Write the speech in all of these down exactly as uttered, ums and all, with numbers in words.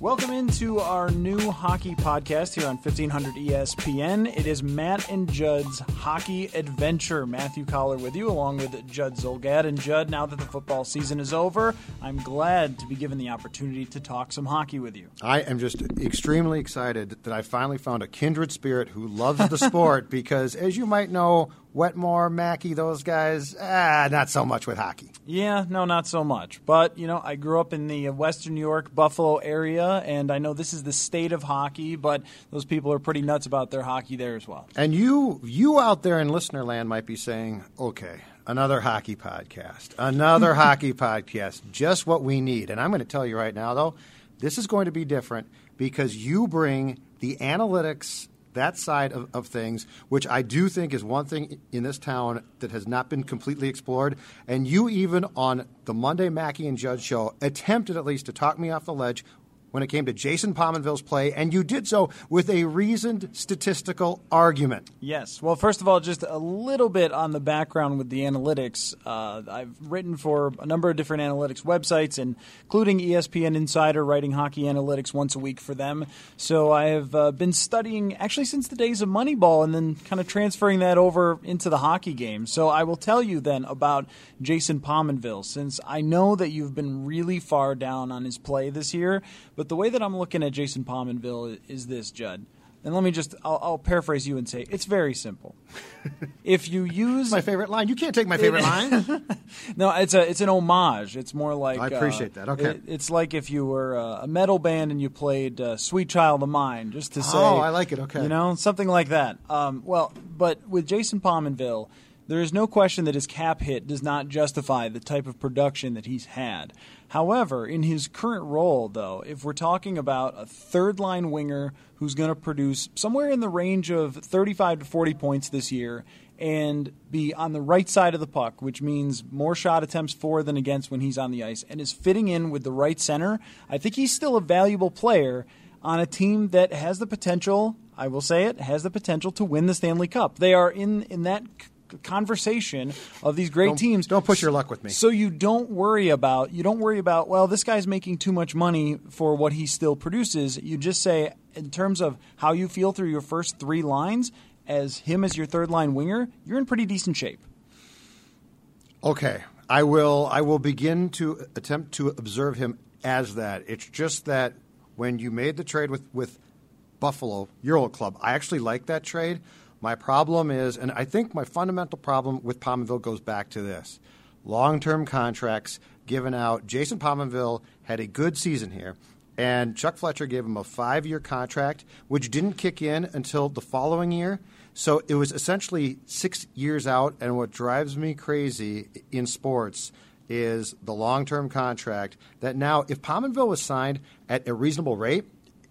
Welcome into our new hockey podcast here on fifteen hundred E S P N. It is Matt and Judd's Hockey Adventure. Matthew Coller with you, along with Judd Zulgad. And Judd, now that the football season is over, I'm glad to be given the opportunity to talk some hockey with you. I am just extremely excited that I finally found a kindred spirit who loves the sport because, as you might know, Wetmore, Mackey, those guys, ah, not so much with hockey. Yeah, no, not so much. But, you know, I grew up in the Western New York, Buffalo area, and I know this is the state of hockey, but those people are pretty nuts about their hockey there as well. And you you out there in listener land might be saying, okay, another hockey podcast, another hockey podcast, just what we need. And I'm going to tell you right now, though, this is going to be different because you bring the analytics, that side of, of things, which I do think is one thing in this town that has not been completely explored. And you even on the Monday Mackey and Judd show attempted at least to talk me off the ledge when it came to Jason Pominville's play, and you did so with a reasoned statistical argument. Yes. Well, first of all, just a little bit on the background with the analytics. Uh, I've written for a number of different analytics websites, including E S P N Insider, writing hockey analytics once a week for them. So I have uh, been studying, actually since the days of Moneyball, and then kind of transferring that over into the hockey game. So I will tell you then about Jason Pominville, since I know that you've been really far down on his play this year. But the way that I'm looking at Jason Pominville is this, Judd. And let me just, I'll, I'll paraphrase you and say, it's very simple. If you use... My favorite line. You can't take my favorite line. No, it's a it's an homage. It's more like... I appreciate uh, that. Okay. It, it's like if you were uh, a metal band and you played uh, Sweet Child of Mine, just to say... Oh, I like it. Okay. You know, something like that. Um, well, but with Jason Pominville, there is no question that his cap hit does not justify the type of production that he's had. However, in his current role, though, if we're talking about a third-line winger who's going to produce somewhere in the range of thirty-five to forty points this year and be on the right side of the puck, which means more shot attempts for than against when he's on the ice, and is fitting in with the right center, I think he's still a valuable player on a team that has the potential, I will say it, has the potential to win the Stanley Cup. They are in, in that conversation of these great don't, teams. Don't push your luck with me. So you don't worry about, you don't worry about, well, this guy's making too much money for what he still produces. You just say, in terms of how you feel through your first three lines, as him as your third line winger, you're in pretty decent shape. Okay. I will, I will begin to attempt to observe him as that. It's just that when you made the trade with, with Buffalo, your old club, I actually like that trade. My problem is, and I think my fundamental problem with Pominville goes back to this, long-term contracts given out. Jason Pominville had a good season here, and Chuck Fletcher gave him a five-year contract, which didn't kick in until the following year. So it was essentially six years out, and what drives me crazy in sports is the long-term contract that now, if Pominville was signed at a reasonable rate,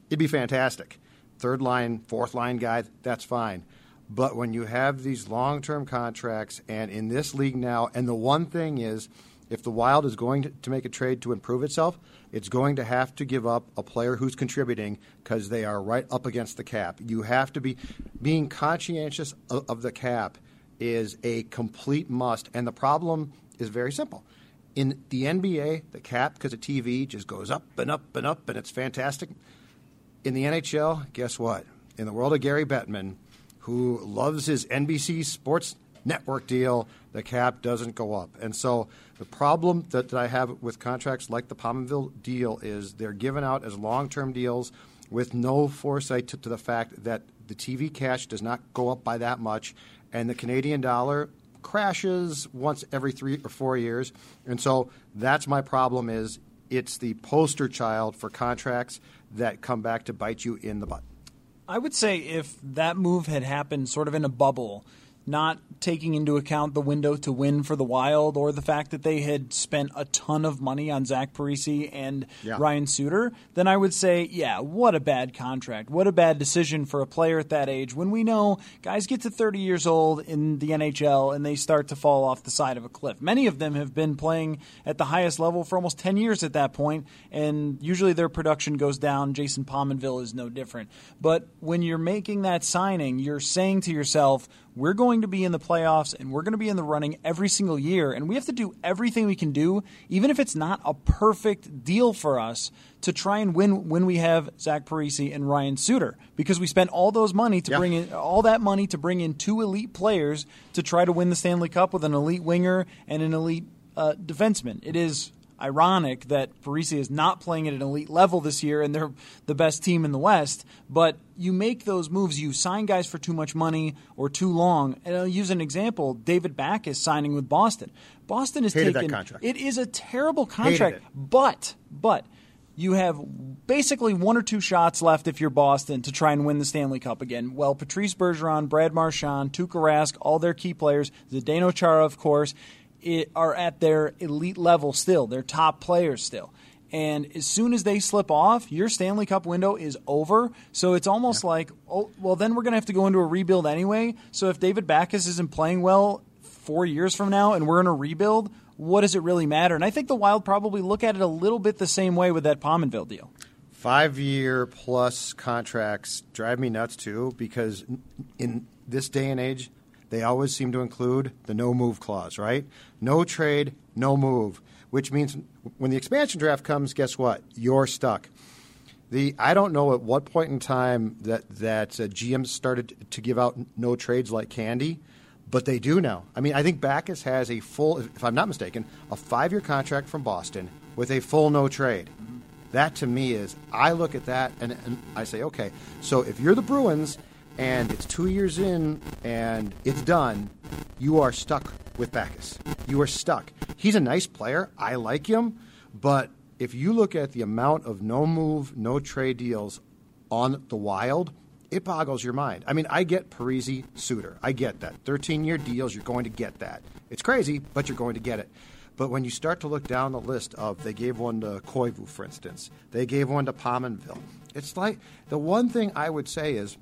it'd be fantastic. Third-line, fourth-line guy, that's fine. But when you have these long-term contracts and in this league now, and the one thing is if the Wild is going to, to make a trade to improve itself, it's going to have to give up a player who's contributing because they are right up against the cap. You have to be – being conscientious of, of the cap is a complete must, and the problem is very simple. In the N B A, the cap because of T V just goes up and up and up, and it's fantastic. In the N H L, guess what? In the world of Gary Bettman – who loves his N B C sports network deal, the cap doesn't go up. And so the problem that, that I have with contracts like the Pominville deal is they're given out as long-term deals with no foresight to, to the fact that the T V cash does not go up by that much, and the Canadian dollar crashes once every three or four years. And so that's my problem, is it's the poster child for contracts that come back to bite you in the butt. I would say if that move had happened sort of in a bubble, not taking into account the window to win for the Wild or the fact that they had spent a ton of money on Zach Parise and yeah. Ryan Suter, then I would say, yeah, what a bad contract. What a bad decision for a player at that age, when we know guys get to thirty years old in the N H L and they start to fall off the side of a cliff. Many of them have been playing at the highest level for almost ten years at that point, and usually their production goes down. Jason Pominville is no different. But when you're making that signing, you're saying to yourself, we're going to be in the playoffs and we're going to be in the running every single year, and we have to do everything we can do, even if it's not a perfect deal for us, to try and win when we have Zach Parise and Ryan Suter, because we spent all those money to yeah. bring in all that money to bring in two elite players to try to win the Stanley Cup with an elite winger and an elite uh, defenseman. It is ironic that Parise is not playing at an elite level this year, and they're the best team in the West, but you make those moves. You sign guys for too much money or too long. And I'll use an example. David Backes signing with Boston. Boston is taking that contract. It is a terrible contract, but but you have basically one or two shots left if you're Boston to try and win the Stanley Cup again. Well, Patrice Bergeron, Brad Marchand, Tuukka Rask, all their key players, Zdeno Chara, of course, It are at their elite level still, their top players still. And as soon as they slip off, your Stanley Cup window is over. So it's almost yeah. like, oh, well, then we're going to have to go into a rebuild anyway. So if David Backes isn't playing well four years from now and we're in a rebuild, what does it really matter? And I think the Wild probably look at it a little bit the same way with that Pominville deal. Five-year-plus contracts drive me nuts, too, because in this day and age, they always seem to include the no-move clause, right? No trade, no move, which means when the expansion draft comes, guess what? You're stuck. The I don't know at what point in time that, that uh, G M started to give out no trades like candy, but they do now. I mean, I think Backes has a full, if I'm not mistaken, a five-year contract from Boston with a full no trade. That to me is, I look at that and, and I say, okay, so if you're the Bruins and it's two years in, and it's done, you are stuck with Backes. You are stuck. He's a nice player. I like him. But if you look at the amount of no-move, no-trade deals on the Wild, it boggles your mind. I mean, I get Parise, Suter. I get that. thirteen-year deals, you're going to get that. It's crazy, but you're going to get it. But when you start to look down the list of, they gave one to Koivu, for instance. They gave one to Pominville. It's like, the one thing I would say is,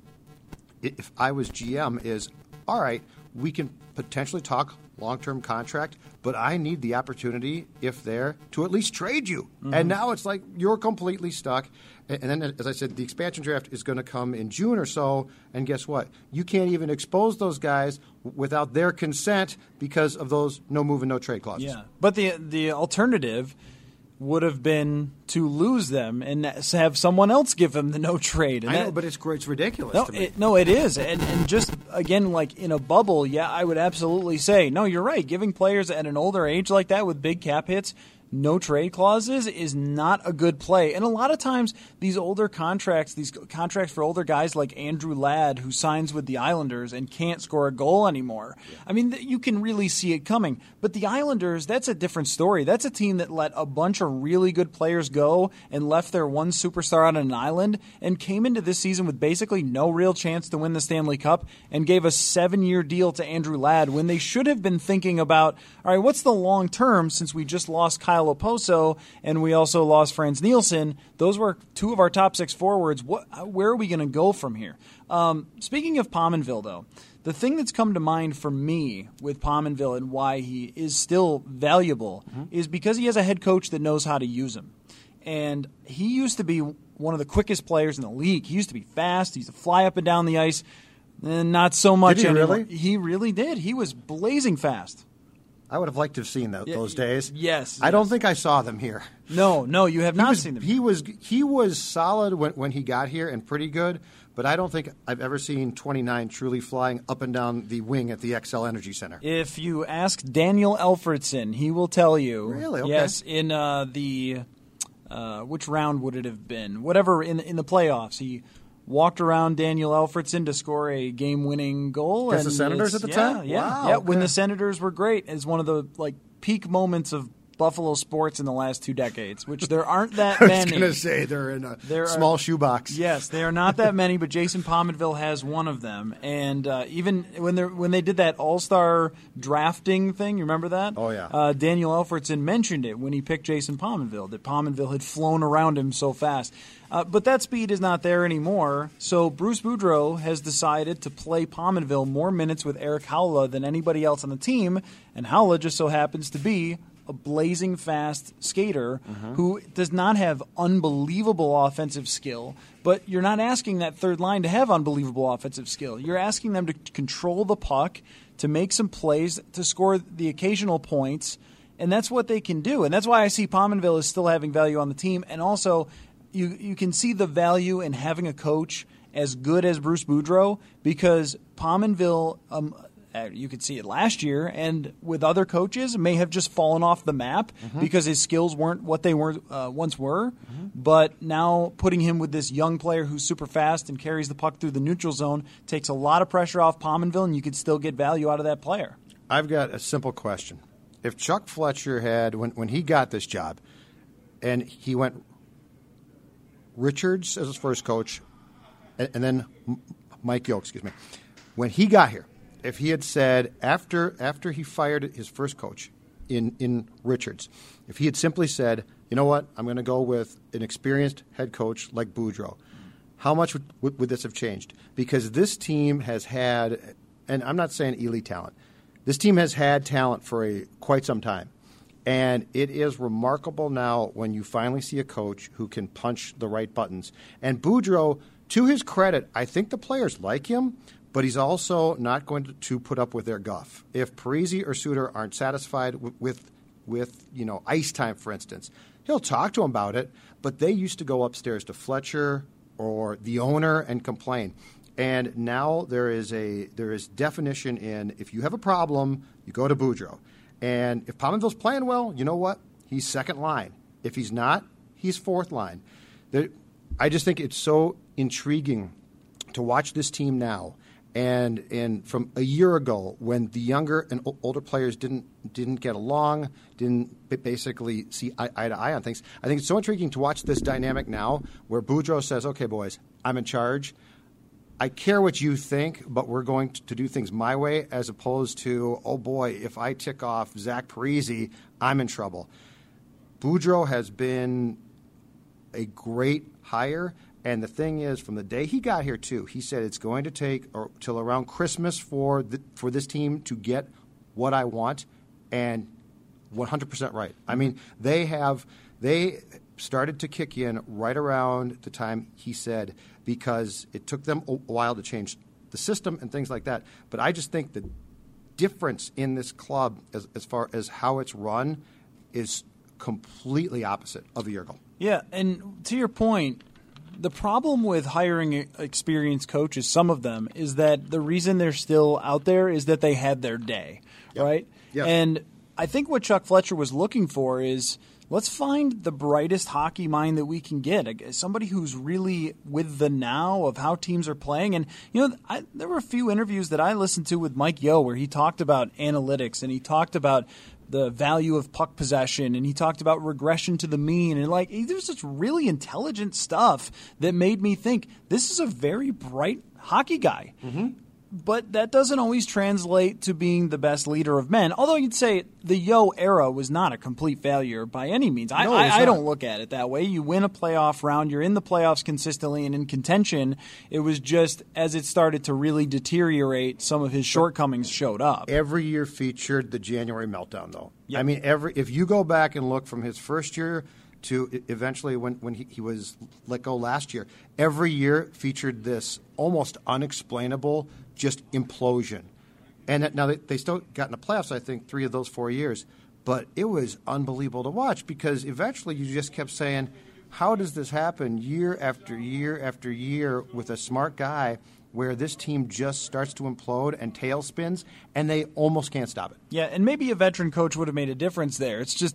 if I was G M, is, all right, we can potentially talk long-term contract, but I need the opportunity, if there, to at least trade you. Mm-hmm. And now it's like you're completely stuck. And then, as I said, the expansion draft is going to come in June or so, and guess what? You can't even expose those guys without their consent because of those no-move and no-trade clauses. Yeah, but the the alternative would have been to lose them and have someone else give them the no trade. And I that, know, but it's it's ridiculous no, to me. It, no, it is. And, and just, again, like in a bubble, yeah, I would absolutely say, no, you're right. Giving players at an older age like that with big cap hits no trade clauses is not a good play. And a lot of times these older contracts, these contracts for older guys like Andrew Ladd, who signs with the Islanders and can't score a goal anymore. Yeah. I mean, you can really see it coming. But the Islanders, that's a different story. That's a team that let a bunch of really good players go and left their one superstar on an island and came into this season with basically no real chance to win the Stanley Cup and gave a seven-year deal to Andrew Ladd when they should have been thinking about, all right, what's the long term since we just lost Kyle Oposo, and we also lost Franz Nielsen. Those were two of our top six forwards. What, where are we going to go from here? Um, speaking of Pominville, though, the thing that's come to mind for me with Pominville and why he is still valuable mm-hmm. is because he has a head coach that knows how to use him. And he used to be one of the quickest players in the league. He used to be fast. He used to fly up and down the ice. And not so much did he anymore. Really? He really did. He was blazing fast. I would have liked to have seen those, those days. Yes. I yes. don't think I saw them here. No, no, you have he not was, seen them. He was he was solid when, when he got here and pretty good, but I don't think I've ever seen twenty-nine truly flying up and down the wing at the Xcel Energy Center. If you ask Daniel Alfredsson, he will tell you. Really? Okay. Yes, in uh, the uh, which round would it have been? Whatever, in in the playoffs, he walked around Daniel Alfredsson to score a game-winning goal. As the Senators at the yeah, time? Yeah, wow, yeah. Okay. When the Senators were great, is one of the like peak moments of Buffalo sports in the last two decades, which there aren't that many. I was going to say they're in a there small are, shoebox. Yes, they are not that many, but Jason Pominville has one of them. And uh, even when they when they did that all-star drafting thing, you remember that? Oh, yeah. Uh, Daniel Alfredsson mentioned it when he picked Jason Pominville, that Pominville had flown around him so fast. Uh, but that speed is not there anymore, so Bruce Boudreau has decided to play Pominville more minutes with Erik Haula than anybody else on the team, and Haula just so happens to be a blazing fast skater uh-huh. who does not have unbelievable offensive skill, but you're not asking that third line to have unbelievable offensive skill. You're asking them to control the puck, to make some plays, to score the occasional points, and that's what they can do. And that's why I see Pominville is still having value on the team. And also, you you can see the value in having a coach as good as Bruce Boudreau, because Pominville um, – you could see it last year, and with other coaches, may have just fallen off the map mm-hmm. because his skills weren't what they were uh, once were. Mm-hmm. But now putting him with this young player who's super fast and carries the puck through the neutral zone takes a lot of pressure off Pominville, and you could still get value out of that player. I've got a simple question. If Chuck Fletcher had, when, when he got this job, and he went Richards as his first coach, and, and then Mike Yeo, excuse me, when he got here, if he had said after after he fired his first coach in, in Richards, if he had simply said, you know what, I'm going to go with an experienced head coach like Boudreau, how much would, would, would this have changed? Because this team has had, and I'm not saying elite talent, this team has had talent for a quite some time. And it is remarkable now when you finally see a coach who can punch the right buttons. And Boudreau, to his credit, I think the players like him, but he's also not going to put up with their guff. If Parise or Suter aren't satisfied with, with, with you know, ice time, for instance, he'll talk to them about it, but they used to go upstairs to Fletcher or the owner and complain. And now there is a there is definition in if you have a problem, you go to Boudreau. And if Pominville's playing well, you know what? He's second line. If he's not, he's fourth line. There, I just think it's so intriguing to watch this team now. And and from a year ago, when the younger and older players didn't didn't get along, didn't basically see eye, eye to eye on things, I think it's so intriguing to watch this dynamic now where Boudreau says, okay, boys, I'm in charge. I care what you think, but we're going to do things my way, as opposed to, oh, boy, if I tick off Zach Parise, I'm in trouble. Boudreau has been a great hire. And the thing is, from the day he got here, too, he said it's going to take or, till around Christmas for the, for this team to get what I want, and one hundred percent right. I mean, they have they started to kick in right around the time he said, because it took them a while to change the system and things like that. But I just think the difference in this club as, as far as how it's run is completely opposite of a year ago. Yeah, and to your point, the problem with hiring experienced coaches, some of them, is that the reason they're still out there is that they had their day, yep. right? Yep. And I think what Chuck Fletcher was looking for is let's find the brightest hockey mind that we can get, somebody who's really with the now of how teams are playing. And, you know, I, there were a few interviews that I listened to with Mike Yeo where he talked about analytics and he talked about the value of puck possession, and he talked about regression to the mean, and like there's this really intelligent stuff that made me think this is a very bright hockey guy. Mm-hmm. But that doesn't always translate to being the best leader of men. Although you'd say the Yeo era was not a complete failure by any means. No, I, I, I don't look at it that way. You win a playoff round. You're in the playoffs consistently and in contention. It was just as it started to really deteriorate, some of his shortcomings showed up. Every year featured the January meltdown, though. Yep. I mean, every if you go back and look from his first year to eventually when, when he, he was let go last year, every year featured this almost unexplainable just implosion. And now they, they still got in the playoffs, I think, three of those four years. But it was unbelievable to watch because eventually you just kept saying, how does this happen year after year after year with a smart guy where this team just starts to implode and tailspins, and they almost can't stop it? Yeah, and maybe a veteran coach would have made a difference there. It's just,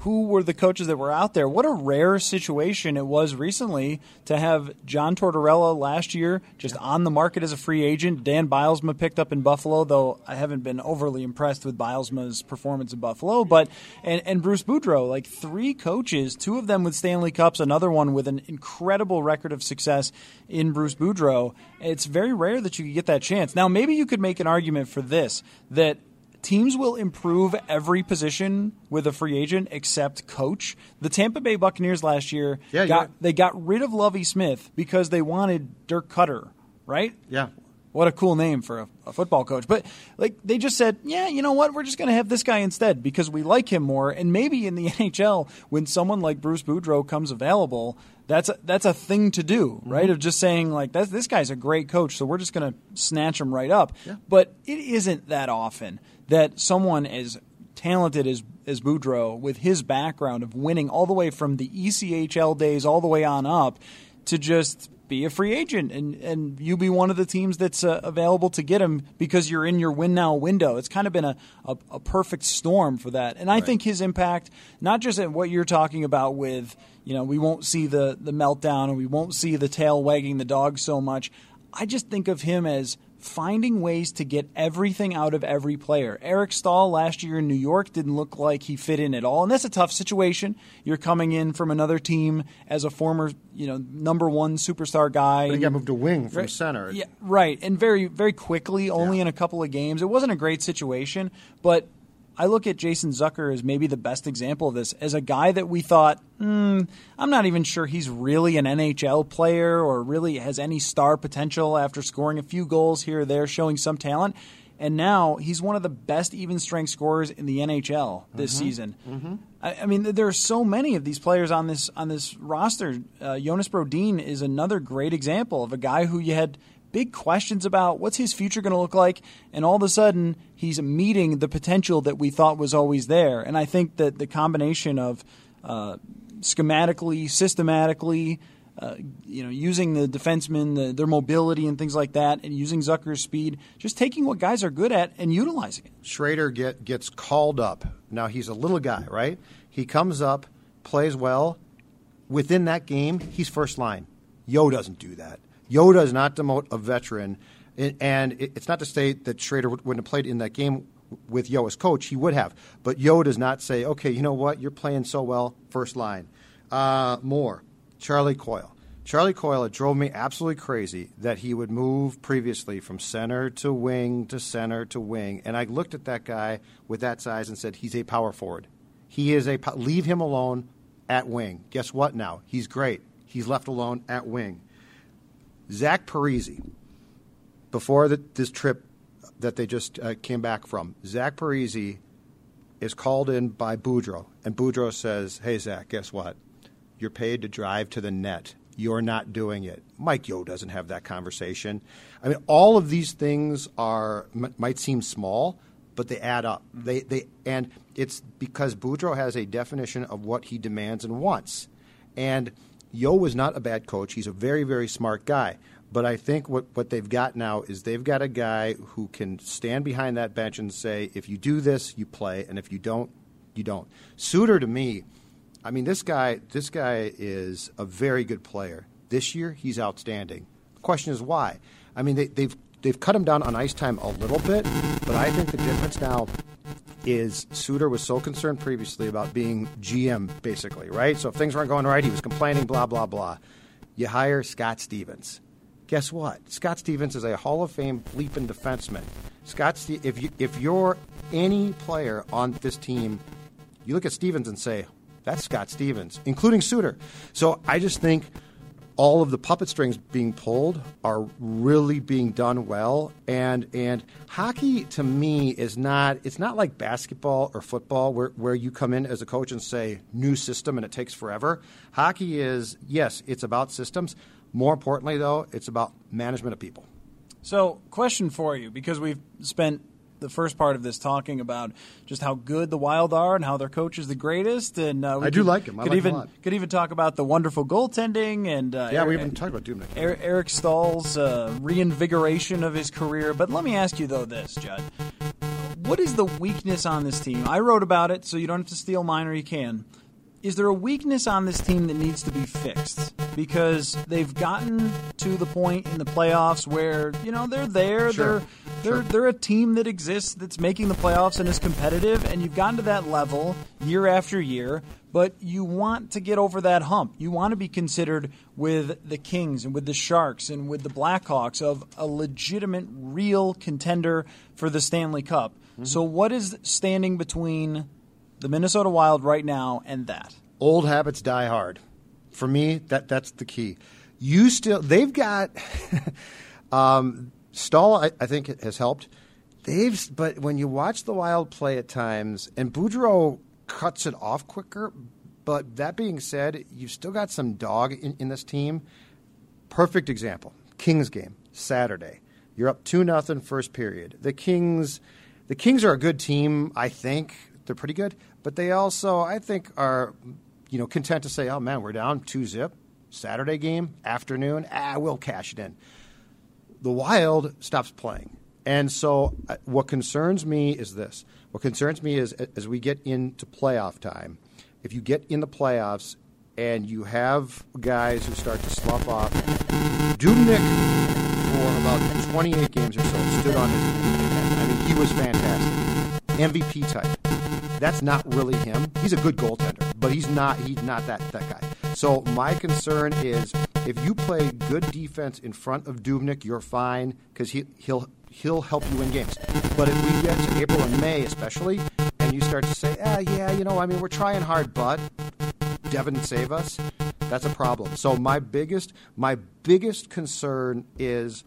who were the coaches that were out there? What a rare situation it was recently to have John Tortorella last year just yeah. on the market as a free agent. Dan Bylsma picked up in Buffalo, though I haven't been overly impressed with Bylsma's performance in Buffalo. But and, and Bruce Boudreau, like three coaches, two of them with Stanley Cups, another one with an incredible record of success in Bruce Boudreau. It's very rare that you get that chance. Now, maybe you could make an argument for this, that teams will improve every position with a free agent except coach. The Tampa Bay Buccaneers last year, yeah, got, yeah. they got rid of Lovie Smith because they wanted Dirk Cutter, right? Yeah. What a cool name for a, a football coach. But like they just said, yeah, you know what? We're just going to have this guy instead because we like him more. And maybe in the N H L, when someone like Bruce Boudreau comes available, that's a, that's a thing to do, right? Mm-hmm. Of just saying, like, that's, this guy's a great coach, so we're just going to snatch him right up. Yeah. But it isn't that often that someone as talented as, as Boudreau, with his background of winning all the way from the E C H L days all the way on up, to just be a free agent and, and you be one of the teams that's uh, available to get him because you're in your win now window. It's kind of been a, a, a perfect storm for that. And I right. think his impact, not just in what you're talking about with, you know, we won't see the, the meltdown and we won't see the tail wagging the dog so much. I just think of him as finding ways to get everything out of every player. Eric Staal last year in New York didn't look like he fit in at all, and that's a tough situation. You're coming in from another team as a former, you know, number one superstar guy. But he got moved to wing from right, center. Yeah, right, and very, very quickly, only yeah. in a couple of games. It wasn't a great situation, but I look at Jason Zucker as maybe the best example of this, as a guy that we thought, hmm, I'm not even sure he's really an N H L player or really has any star potential after scoring a few goals here or there, showing some talent. And now he's one of the best even-strength scorers in the N H L this mm-hmm. season. Mm-hmm. I, I mean, there are so many of these players on this on this roster. Uh, Jonas Brodin is another great example of a guy who you had big questions about what's his future going to look like, and all of a sudden he's meeting the potential that we thought was always there. And I think that the combination of uh, schematically, systematically, uh, you know, using the defensemen, the, their mobility and things like that, and using Zucker's speed, just taking what guys are good at and utilizing it. Schrader get, gets called up. Now he's a little guy, right? He comes up, plays well. Within that game, he's first line. Yo doesn't do that. Yeo does not demote a veteran, and it's not to say that Schrader wouldn't have played in that game with Yeo as coach. He would have, but Yeo does not say, okay, you know what, you're playing so well, first line. Uh, more, Charlie Coyle. Charlie Coyle, it drove me absolutely crazy that he would move previously from center to wing to center to wing, and I looked at that guy with that size and said, he's a power forward. He is a po- leave him alone at wing. Guess what now? He's great. He's left alone at wing. Zach Parise, before the, this trip that they just uh, came back from, Zach Parise is called in by Boudreau, and Boudreau says, hey, Zach, guess what? You're paid to drive to the net. You're not doing it. Mike Yeo doesn't have that conversation. I mean, all of these things are m- might seem small, but they add up. Mm-hmm. They they And it's because Boudreau has a definition of what he demands and wants. And Yeo was not a bad coach. He's a very, very smart guy. But I think what, what they've got now is they've got a guy who can stand behind that bench and say, if you do this, you play, and if you don't, you don't. Suter, to me, I mean, this guy, this guy is a very good player. This year, he's outstanding. The question is why. I mean, they, they've they've cut him down on ice time a little bit, but I think the difference now is Suter was so concerned previously about being G M, basically, right? So if things weren't going right, he was complaining, blah, blah, blah. You hire Scott Stevens. Guess what? Scott Stevens is a Hall of Fame bleeping defenseman. Scott, Ste- if, you, if you're any player on this team, you look at Stevens and say, that's Scott Stevens, including Suter. So I just think all of the puppet strings being pulled are really being done well. And and hockey, to me, is not – it's not like basketball or football where, where you come in as a coach and say, new system, and it takes forever. Hockey is, yes, it's about systems. More importantly, though, it's about management of people. So question for you, because we've spent – the first part of this talking about just how good the Wild are and how their coach is the greatest. And uh, we I do could, like him. I could like even him a lot. Could even talk about the wonderful goaltending and uh, yeah, Eric, we even talked about Dubnyk. Eric, Eric Staal's uh, reinvigoration of his career. But let me ask you though this, Judd. What is the weakness on this team? I wrote about it, so you don't have to steal mine, or you can. Is there a weakness on this team that needs to be fixed? Because they've gotten to the point in the playoffs where, you know, they're there. Sure. They're they're sure. they're a team that exists that's making the playoffs and is competitive, and you've gotten to that level year after year, but you want to get over that hump. You want to be considered with the Kings and with the Sharks and with the Blackhawks of a legitimate, real contender for the Stanley Cup. Mm-hmm. So what is standing between the Minnesota Wild right now and that? Old habits die hard. For me, that that's the key. You still, they've got um, Staal. I, I think it has helped. They've, but when you watch the Wild play at times, and Boudreau cuts it off quicker. But that being said, you've still got some dog in, in this team. Perfect example: Kings game Saturday. You're up two nothing first period. The Kings. The Kings are a good team, I think. They're pretty good. But they also, I think, are, you know, content to say, oh, man, we're down two zip. Saturday game, afternoon, ah, we'll cash it in. The Wild stops playing. And so uh, what concerns me is this. What concerns me is as we get into playoff time, if you get in the playoffs and you have guys who start to slough off, Dubnyk for about twenty-eight games or so stood on his He was fantastic. M V P type. That's not really him. He's a good goaltender, but he's not he's not that, that guy. So my concern is if you play good defense in front of Dubnyk, you're fine because he, he'll, he'll help you win games. But if we get to April and May especially, and you start to say, ah, yeah, you know, I mean, we're trying hard, but Devin save us, that's a problem. So my biggest my biggest concern is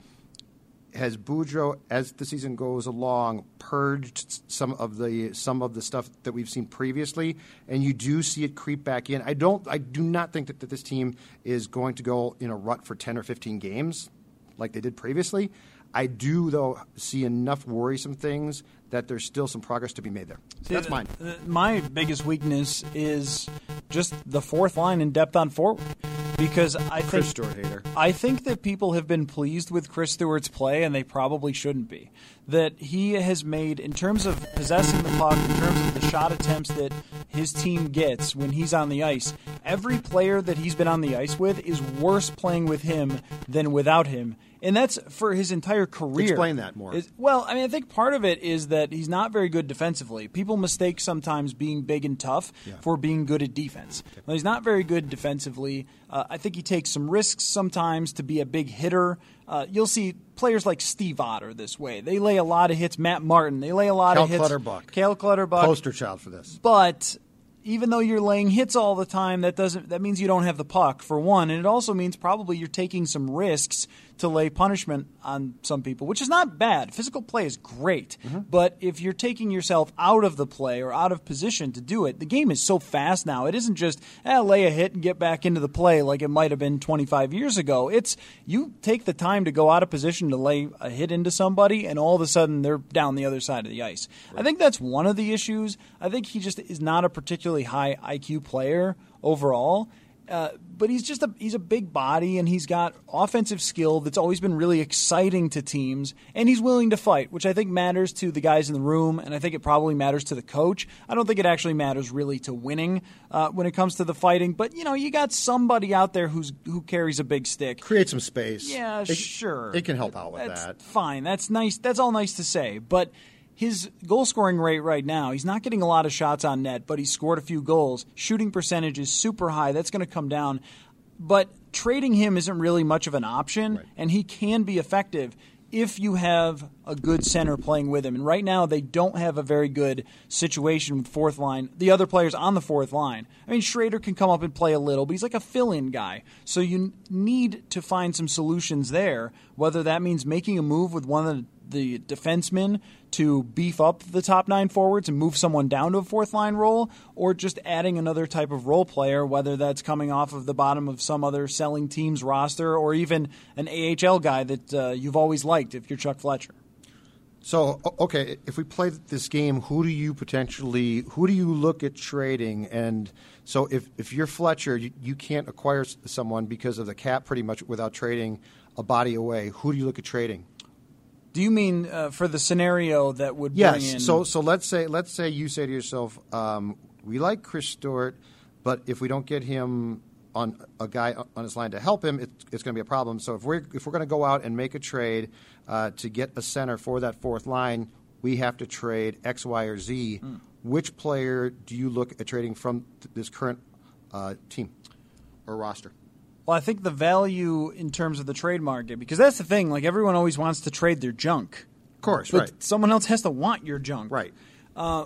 has Boudreau, as the season goes along, purged some of the some of the stuff that we've seen previously, and you do see it creep back in. I don't, I do not think that, that this team is going to go in a rut for ten or fifteen games like they did previously. I do, though, see enough worrisome things that there's still some progress to be made there. See, That's mine. Uh, my biggest weakness is just the fourth line in depth on forward. Because I think, Chris Stewart hater. I think that people have been pleased with Chris Stewart's play, and they probably shouldn't be. That he has made, in terms of possessing the puck, in terms of the shot attempts that his team gets when he's on the ice, every player that he's been on the ice with is worse playing with him than without him. And that's for his entire career. Explain that more. Is, well, I mean, I think part of it is that he's not very good defensively. People mistake sometimes being big and tough yeah. for being good at defense. Okay. Well, he's not very good defensively. Uh, I think he takes some risks sometimes to be a big hitter. Uh, you'll see players like Steve Otter this way. They lay a lot of hits. Matt Martin. They lay a lot Cal of hits. Cal Clutterbuck. Cal Clutterbuck. Poster child for this. But even though you're laying hits all the time, that doesn't that means you don't have the puck, for one. And it also means probably you're taking some risks to lay punishment on some people, which is not bad. Physical play is great. Mm-hmm. But if you're taking yourself out of the play or out of position to do it, the game is so fast now. It isn't just, eh, lay a hit and get back into the play like it might have been twenty-five years ago. It's you take the time to go out of position to lay a hit into somebody, and all of a sudden they're down the other side of the ice. Right. I think that's one of the issues. I think he just is not a particularly high I Q player overall. Uh, but he's just a he's a big body, and he's got offensive skill that's always been really exciting to teams, and he's willing to fight, which I think matters to the guys in the room, and I think it probably matters to the coach. I don't think it actually matters really to winning uh, when it comes to the fighting, but, you know, you got somebody out there who's who carries a big stick. Create some space. Yeah, it, sure. It can help out with that's that. Fine. That's nice. That's all nice to say, but his goal-scoring rate right now, he's not getting a lot of shots on net, but he's scored a few goals. Shooting percentage is super high. That's going to come down. But trading him isn't really much of an option, right. and he can be effective if you have a good center playing with him. And right now they don't have a very good situation with fourth line. The other players on the fourth line. I mean, Schrader can come up and play a little, but he's like a fill-in guy. So you need to find some solutions there, whether that means making a move with one of the the defenseman to beef up the top nine forwards and move someone down to a fourth line role, or just adding another type of role player, whether that's coming off of the bottom of some other selling team's roster or even an A H L guy that uh, you've always liked if you're Chuck Fletcher. So, okay, if we play this game, who do you potentially – who do you look at trading? And so if, if you're Fletcher, you, you can't acquire someone because of the cap pretty much without trading a body away. Who do you look at trading? Do you mean uh, for the scenario that would bring yes. in – Yes, so, so let's say let's say you say to yourself, um, we like Chris Stewart, but if we don't get him on a guy on his line to help him, it, it's going to be a problem. So if we're, if we're going to go out and make a trade – Uh, to get a center for that fourth line, we have to trade X, Y, or Z. Mm. Which player do you look at trading from th- this current uh, team or roster? Well, I think the value in terms of the trade market, because that's the thing. Like, everyone always wants to trade their junk. Of course, but right. Someone else has to want your junk. Right. Uh,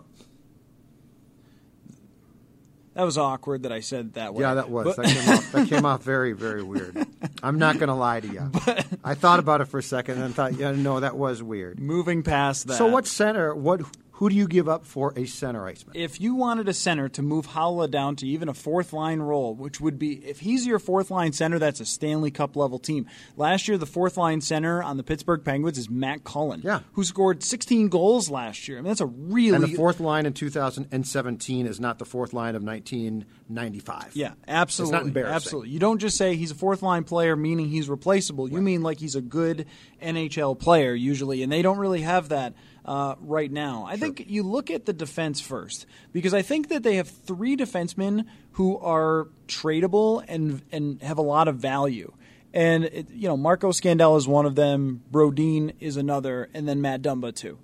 that was awkward that I said it that way. Yeah, that was. But- that, came off, that came off very, very weird. I'm not going to lie to you. But, I thought about it for a second and thought, yeah, no, that was weird. Moving past that. So what center, What? who do you give up for a center iceman? If you wanted a center to move Haula down to even a fourth-line role, which would be, if he's your fourth-line center, that's a Stanley Cup-level team. Last year, the fourth-line center on the Pittsburgh Penguins is Matt Cullen, yeah. who scored sixteen goals last year. I mean, that's a really... And the fourth line in two thousand seventeen is not the fourth line of nineteen ninety-five. Yeah, absolutely. It's not embarrassing. Absolutely. You don't just say he's a fourth-line player, meaning he's replaceable. You right. mean like he's a good N H L player, usually, and they don't really have that. Uh, right now. I sure. think you look at the defense first, because I think that they have three defensemen who are tradable and and have a lot of value. And, it, you know, Marco Scandella is one of them, Brodin is another, and then Matt Dumba too.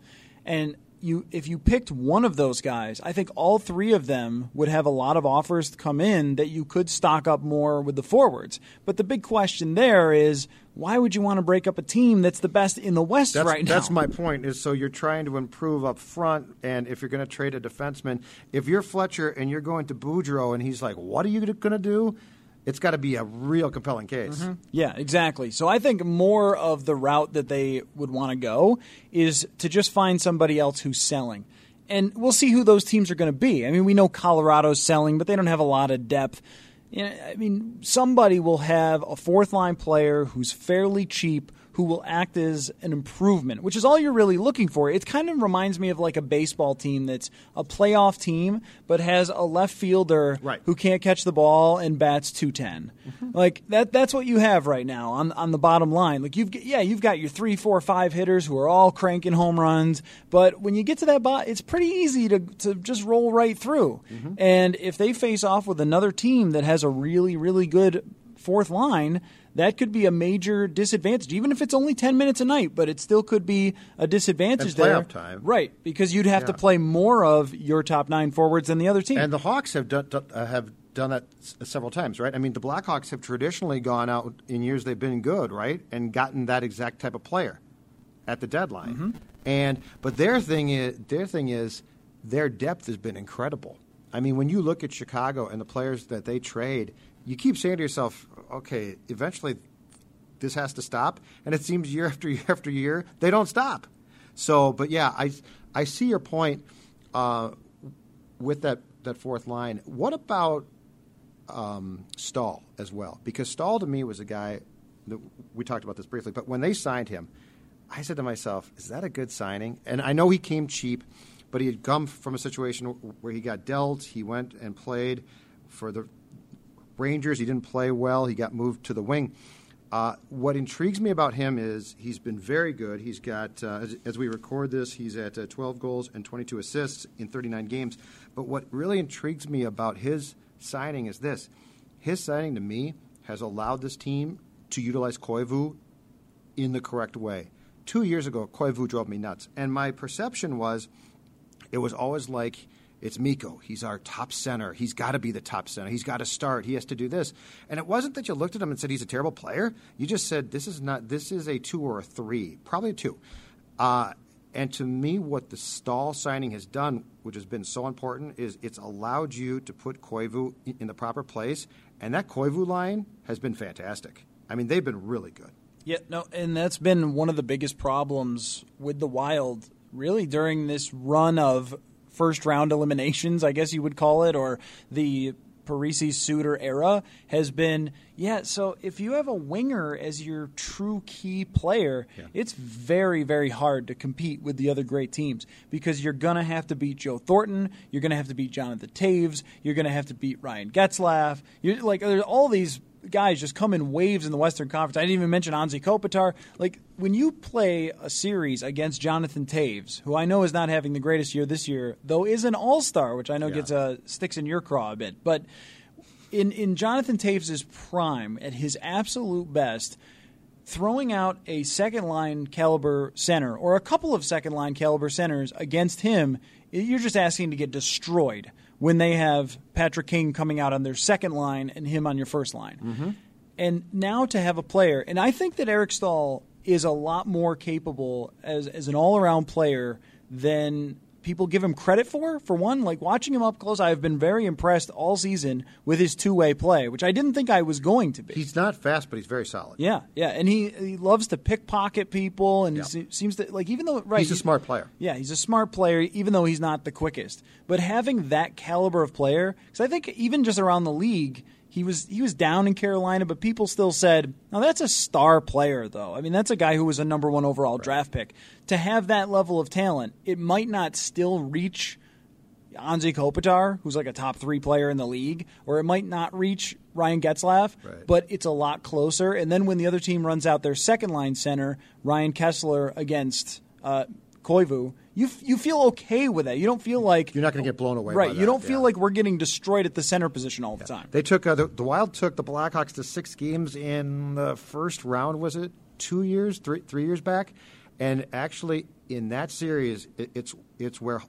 And you if you picked one of those guys, I think all three of them would have a lot of offers to come in that you could stock up more with the forwards. But the big question there is, why would you want to break up a team that's the best in the West that's, right now? That's my point. Is so you're trying to improve up front, and if you're going to trade a defenseman, if you're Fletcher and you're going to Boudreau and he's like, what are you going to do? It's got to be a real compelling case. Mm-hmm. Yeah, exactly. So I think more of the route that they would want to go is to just find somebody else who's selling. And we'll see who those teams are going to be. I mean, we know Colorado's selling, but they don't have a lot of depth. You know, I mean, somebody will have a fourth-line player who's fairly cheap who will act as an improvement, which is all you're really looking for. It kind of reminds me of like a baseball team that's a playoff team but has a left fielder right. who can't catch the ball and bats two ten. Mm-hmm. Like that that's what you have right now on on the bottom line. Like you've yeah, you've got your three, four, five hitters who are all cranking home runs, but when you get to that bot, it's pretty easy to to just roll right through. Mm-hmm. And if they face off with another team that has a really really good fourth line, that could be a major disadvantage, even if it's only ten minutes a night, but it still could be a disadvantage there. And playoff time. Right, because you'd have yeah. to play more of your top nine forwards than the other team. And the Hawks have done, uh, have done that several times, right? I mean, the Blackhawks have traditionally gone out in years they've been good, right, and gotten that exact type of player at the deadline. Mm-hmm. And But their thing is, their thing is their depth has been incredible. I mean, when you look at Chicago and the players that they trade, you keep saying to yourself, okay, eventually this has to stop, and it seems year after year after year they don't stop. So, but yeah, I I see your point uh, with that, that fourth line. What about um, Staal as well? Because Staal to me was a guy that we talked about this briefly, but when they signed him, I said to myself, is that a good signing? And I know he came cheap, but he had come from a situation where he got dealt. He went and played for the Rangers. He didn't play well. He got moved to the wing. Uh, what intrigues me about him is he's been very good. He's got, uh, as, as we record this, he's at uh, twelve goals and twenty-two assists in thirty-nine games. But what really intrigues me about his signing is this. His signing, to me, has allowed this team to utilize Koivu in the correct way. Two years ago, Koivu drove me nuts. And my perception was it was always like, it's Mikko. He's our top center. He's got to be the top center. He's got to start. He has to do this. And it wasn't that you looked at him and said he's a terrible player. You just said this is not. This is a two or a three, probably a two. Uh, and to me, what the Staal signing has done, which has been so important, is it's allowed you to put Koivu in the proper place. And that Koivu line has been fantastic. I mean, they've been really good. Yeah, no, and that's been one of the biggest problems with the Wild, really, during this run of first round eliminations, I guess you would call it, or the Parise, Suter era has been, yeah, so if you have a winger as your true key player, yeah. it's very, very hard to compete with the other great teams because you're going to have to beat Joe Thornton, you're going to have to beat Jonathan Toews, you're going to have to beat Ryan Getzlaff. You're, like, there's all these guys just come in waves in the Western Conference. I didn't even mention Anze Kopitar. Like, when you play a series against Jonathan Toews, who I know is not having the greatest year this year, though is an all-star, which I know yeah. gets uh, sticks in your craw a bit. But in, in Jonathan Toews' prime, at his absolute best, throwing out a second-line caliber center or a couple of second-line caliber centers against him, you're just asking to get destroyed when they have Patrick King coming out on their second line and him on your first line. Mm-hmm. And now to have a player, and I think that Eric Staal is a lot more capable as as an all-around player than people give him credit for, for one. Like, watching him up close, I've been very impressed all season with his two-way play, which I didn't think I was going to be. He's not fast, but he's very solid. Yeah, yeah, and he, he loves to pickpocket people, and yeah. he seems to, like, even though, right. He's a he, smart player. Yeah, he's a smart player, even though he's not the quickest. But having that caliber of player, because I think even just around the league, He was he was down in Carolina, but people still said, "No, that's a star player, though." I mean, that's a guy who was a number one overall right. draft pick. To have that level of talent, it might not still reach Anze Kopitar, who's like a top three player in the league, or it might not reach Ryan Getzlaff, right. but it's a lot closer. And then when the other team runs out their second line center, Ryan Kessler against uh, Koivu, You f- you feel okay with that. You don't feel like you're not going to get blown away. Right. By that. You don't feel yeah. like we're getting destroyed at the center position all the yeah. time. They took uh, the, the Wild took the Blackhawks to six games in the first round. Was it two years, three three years back? And actually, in that series, it, it's it's where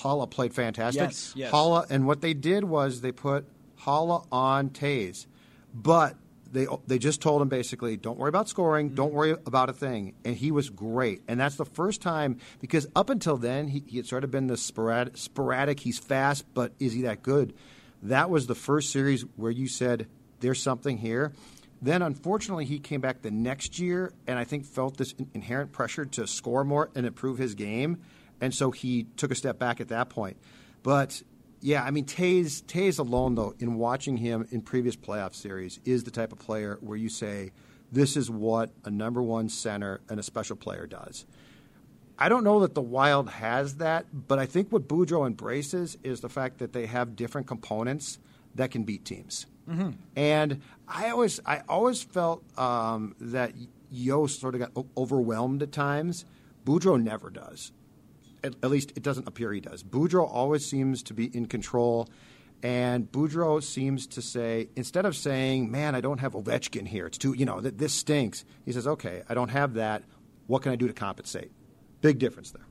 Haula played fantastic. Yes, yes. Haula, and what they did was they put Haula on Toews, but they they just told him basically, don't worry about scoring, mm-hmm. don't worry about a thing. And he was great. And that's the first time, because up until then, he, he had sort of been this sporadic, sporadic, he's fast, but is he that good? That was the first series where you said, there's something here. Then, unfortunately, he came back the next year and I think felt this in- inherent pressure to score more and improve his game. And so he took a step back at that point. But yeah, I mean, Toews, Toews alone, though, in watching him in previous playoff series, is the type of player where you say, this is what a number one center and a special player does. I don't know that the Wild has that, but I think what Boudreau embraces is the fact that they have different components that can beat teams. Mm-hmm. And I always I always felt um, that Yeo sort of got o- overwhelmed at times. Boudreau never does. At, at least it doesn't appear he does. Boudreau always seems to be in control, and Boudreau seems to say, instead of saying, man, I don't have Ovechkin here, it's too, you know, th- this stinks, he says, okay, I don't have that, what can I do to compensate? Big difference there.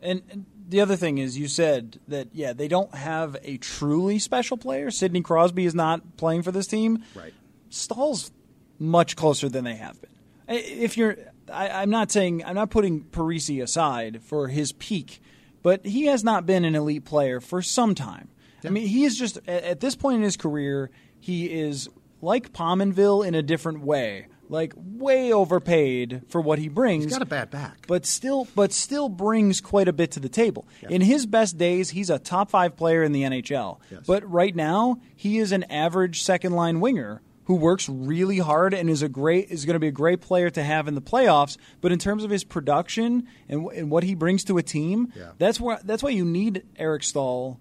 And, and the other thing is, you said that, yeah, they don't have a truly special player. Sidney Crosby is not playing for this team. Right. Staal's much closer than they have been. If you're... I, I'm not saying I'm not putting Parise aside for his peak, but he has not been an elite player for some time. Yeah. I mean, he is just at this point in his career, he is like Pominville in a different way, like way overpaid for what he brings. He's got a bad back, but still, but still brings quite a bit to the table. Yeah. In his best days, he's a top five player in the N H L. Yes. But right now, he is an average second line winger who works really hard and is a great is going to be a great player to have in the playoffs. But in terms of his production and, and what he brings to a team, yeah. that's where that's why you need Eric Staal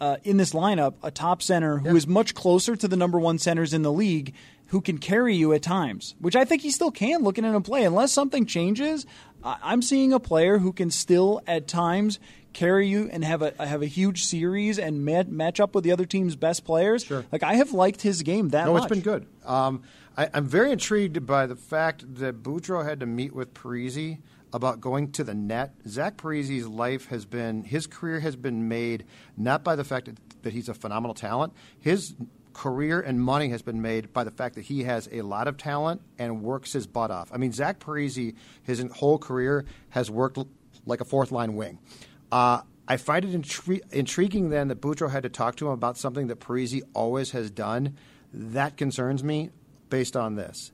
uh, in this lineup, a top center who yeah. is much closer to the number one centers in the league, who can carry you at times, which I think he still can looking at him play. Unless something changes, I'm seeing a player who can still at times carry you and have a have a huge series and mat, match up with the other team's best players. Sure. Like, I have liked his game that no, much. No, it's been good. Um, I, I'm very intrigued by the fact that Boudreau had to meet with Parise about going to the net. Zach Parise's life has been, his career has been made not by the fact that, that he's a phenomenal talent. His career and money has been made by the fact that he has a lot of talent and works his butt off. I mean, Zach Parise, his whole career has worked l- like a fourth-line wing. Uh, I find it intri- intriguing then that Boudreau had to talk to him about something that Parise always has done. That concerns me based on this.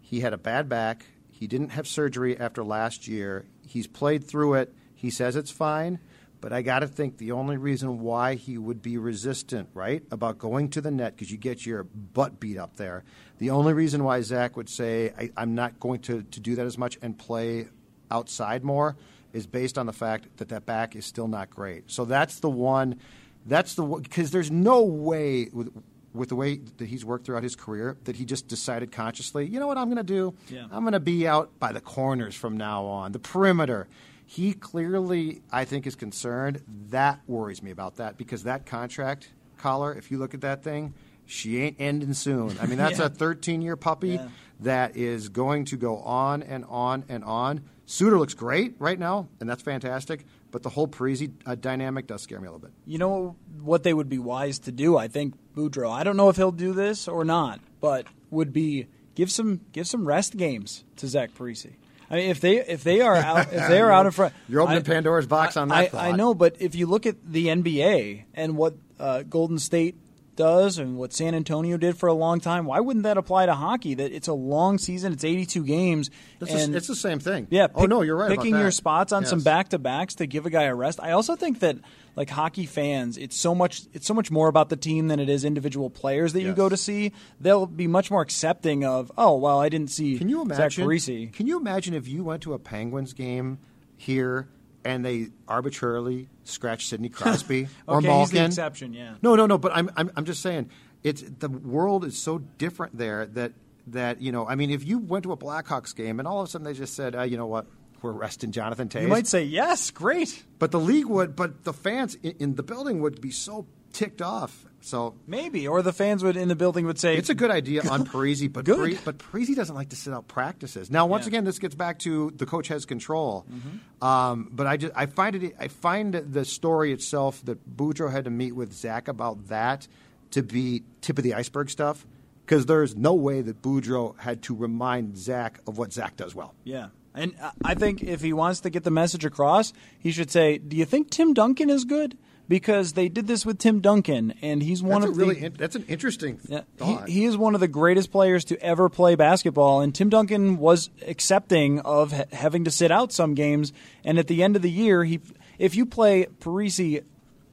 He had a bad back. He didn't have surgery after last year. He's played through it. He says it's fine. But I got to think the only reason why he would be resistant, right, about going to the net, because you get your butt beat up there, the only reason why Zach would say I, I'm not going to, to do that as much and play outside more is based on the fact that that back is still not great. So that's the one – that's the one, because there's no way with, with the way that he's worked throughout his career that he just decided consciously, you know what I'm going to do? Yeah. I'm going to be out by the corners from now on, the perimeter. He clearly, I think, is concerned. That worries me about that, because that contract, Collar, if you look at that thing, she ain't ending soon. I mean, that's yeah. a thirteen-year puppy yeah. that is going to go on and on and on. Suter looks great right now, and that's fantastic. But the whole Parise uh, dynamic does scare me a little bit. You know what they would be wise to do, I think, Boudreau. I don't know if he'll do this or not, but would be give some give some rest games to Zach Parise. I mean, if they if they are out if they are out in front, you're opening I, Pandora's box on that. I, thought. I know, but if you look at the N B A and what uh, Golden State does and what San Antonio did for a long time, why wouldn't that apply to hockey? That it's a long season, it's eighty-two games. It's, and, a, it's the same thing. Yeah. Pick, oh no, you're right. Picking about that. Your spots on yes. some back-to-backs to give a guy a rest. I also think that like hockey fans, it's so much it's so much more about the team than it is individual players that yes. you go to see. They'll be much more accepting of. Oh well, I didn't see. Can you imagine? Zach Parise. Can you imagine if you went to a Penguins game here? And they arbitrarily scratch Sidney Crosby okay, or Malkin. He's the exception, yeah. No, no, no. But I'm, I'm, I'm just saying, it's the world is so different there that that you know. I mean, if you went to a Blackhawks game and all of a sudden they just said, uh, you know what, we're resting Jonathan Toews. You might say yes, great. But the league would, but the fans in, in the building would be so ticked off. So maybe, or the fans would in the building would say it's a good idea on Parise, but Parise, but Parise doesn't like to sit out practices. Now, once yeah. again, this gets back to the coach has control. Mm-hmm. Um, but I just I find it I find the story itself that Boudreau had to meet with Zach about that to be tip of the iceberg stuff, because there's no way that Boudreau had to remind Zach of what Zach does well. Yeah. And I think if he wants to get the message across, he should say, do you think Tim Duncan is good? Because they did this with Tim Duncan, and he's one that's of a really the, in, that's an interesting yeah, thought. He, he is one of the greatest players to ever play basketball, and Tim Duncan was accepting of ha- having to sit out some games. And at the end of the year, he if you play Parise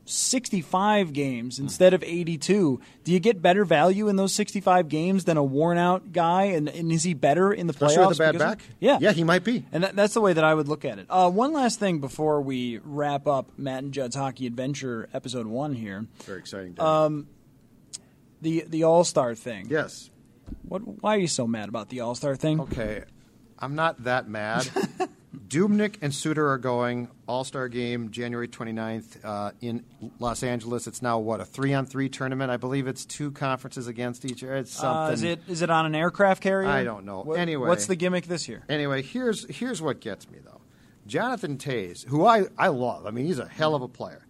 sixty-five games instead of eighty-two, do you get better value in those sixty-five games than a worn-out guy? And, and is he better in the especially playoffs? With a bad back? Of, yeah, yeah, he might be. And that, that's the way that I would look at it. Uh, one last thing before we wrap up Matt and Judd's Hockey Adventure Episode One here. Very exciting. Um, the the All-Star thing. Yes. What? Why are you so mad about the All-Star thing? Okay, I'm not that mad. Dubnyk and Suter are going All-Star game January twenty-ninth uh, in Los Angeles. It's now, what, a three-on-three tournament? I believe it's two conferences against each other. It's something. Uh, is it is it on an aircraft carrier? I don't know. What, anyway. What's the gimmick this year? Anyway, here's here's what gets me, though. Jonathan Toews, who I, I love. I mean, he's a hell of a player.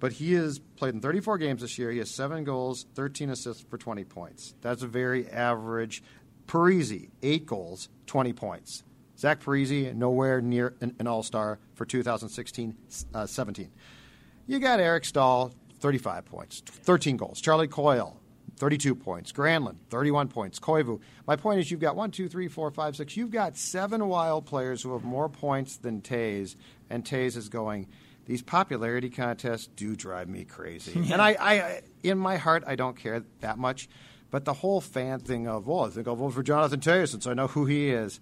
But he has played in thirty-four games this year. He has seven goals, thirteen assists for twenty points. That's a very average. Parise, eight goals, twenty points. Zach Parise, nowhere near an, an all-star for two thousand sixteen seventeen. Uh, you got Eric Staal, thirty-five points, thirteen goals. Charlie Coyle, thirty-two points. Granlund, thirty-one points. Koivu. My point is you've got one, two, three, four, five, six. You've got seven Wild players who have more points than Toews, and Toews is going, these popularity contests do drive me crazy. Yeah. And I, I, in my heart, I don't care that much. But the whole fan thing of, well, I think I'll vote for Jonathan Toews since I know who he is.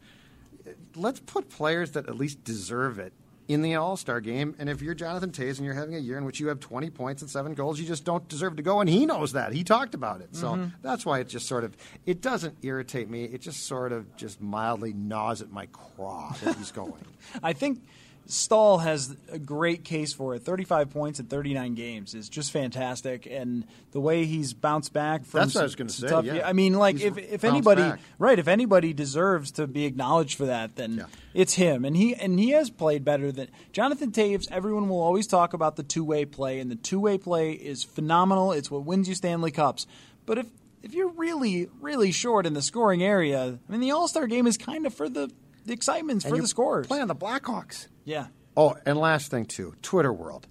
Let's put players that at least deserve it in the All-Star game. And if you're Jonathan Toews and you're having a year in which you have twenty points and seven goals, you just don't deserve to go. And he knows that. He talked about it. So mm-hmm. that's why it just sort of – it doesn't irritate me. It just sort of just mildly gnaws at my craw that he's going. I think – Staal has a great case for it. thirty-five points in thirty-nine games is just fantastic, and the way he's bounced back from that's what I was going to say. Yeah. I mean, like he's if if anybody back. right, if anybody deserves to be acknowledged for that, then yeah. it's him. And he and he has played better than Jonathan Toews. Everyone will always talk about the two-way play, and the two-way play is phenomenal. It's what wins you Stanley Cups. But if if you're really really short in the scoring area, I mean, the All-Star game is kind of for the. The excitement's and for the scorers. Playing the Blackhawks. Yeah. Oh, and last thing, too, Twitter world.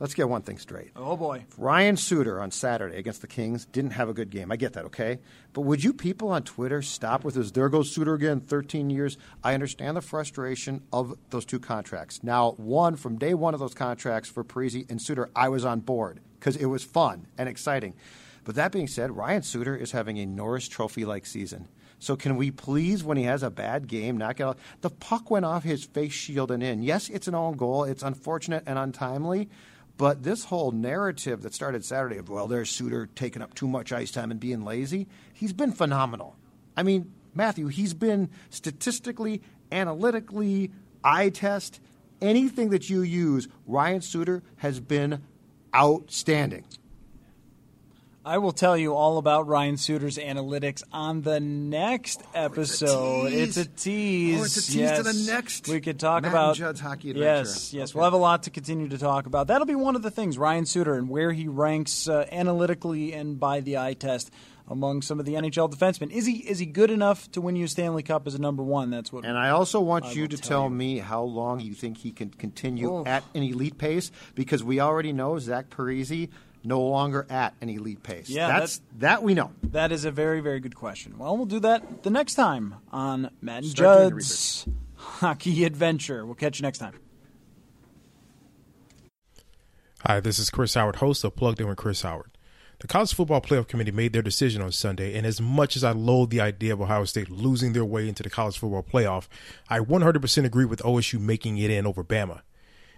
let's get one thing straight. Oh, boy. Ryan Suter on Saturday against the Kings didn't have a good game. I get that, okay? But would you people on Twitter stop with this, there goes Suter again, thirteen years? I understand the frustration of those two contracts. Now, one, from day one of those contracts for Parise and Suter, I was on board because it was fun and exciting. But that being said, Ryan Suter is having a Norris Trophy-like season. So can we please, when he has a bad game, not get out? The puck went off his face shield and in. Yes, it's an own goal. It's unfortunate and untimely. But this whole narrative that started Saturday of, well, there's Suter taking up too much ice time and being lazy, he's been phenomenal. I mean, Matthew, he's been statistically, analytically, eye test, anything that you use, Ryan Suter has been outstanding. I will tell you all about Ryan Suter's analytics on the next oh, episode. It's a tease. It's a tease, oh, it's a tease yes. to the next. We could talk Matt about and Judd's hockey adventure. Yes, yes. Okay. We'll have a lot to continue to talk about. That'll be one of the things, Ryan Suter and where he ranks uh, analytically and by the eye test among some of the N H L defensemen. Is he is he good enough to win you a Stanley Cup as a number one? That's what. And I also want I you to tell, tell you. me how long you think he can continue oh. at an elite pace, because we already know Zach Parise no longer at an elite pace. Yeah, that's, that's that we know. That is a very, very good question. Well, we'll do that the next time on Matt and Judd's Hockey Adventure. We'll catch you next time. Hi, this is Chris Howard, host of Plugged In with Chris Howard. The College Football Playoff Committee made their decision on Sunday, and as much as I loathe the idea of Ohio State losing their way into the College Football Playoff, I one hundred percent agree with O S U making it in over Bama.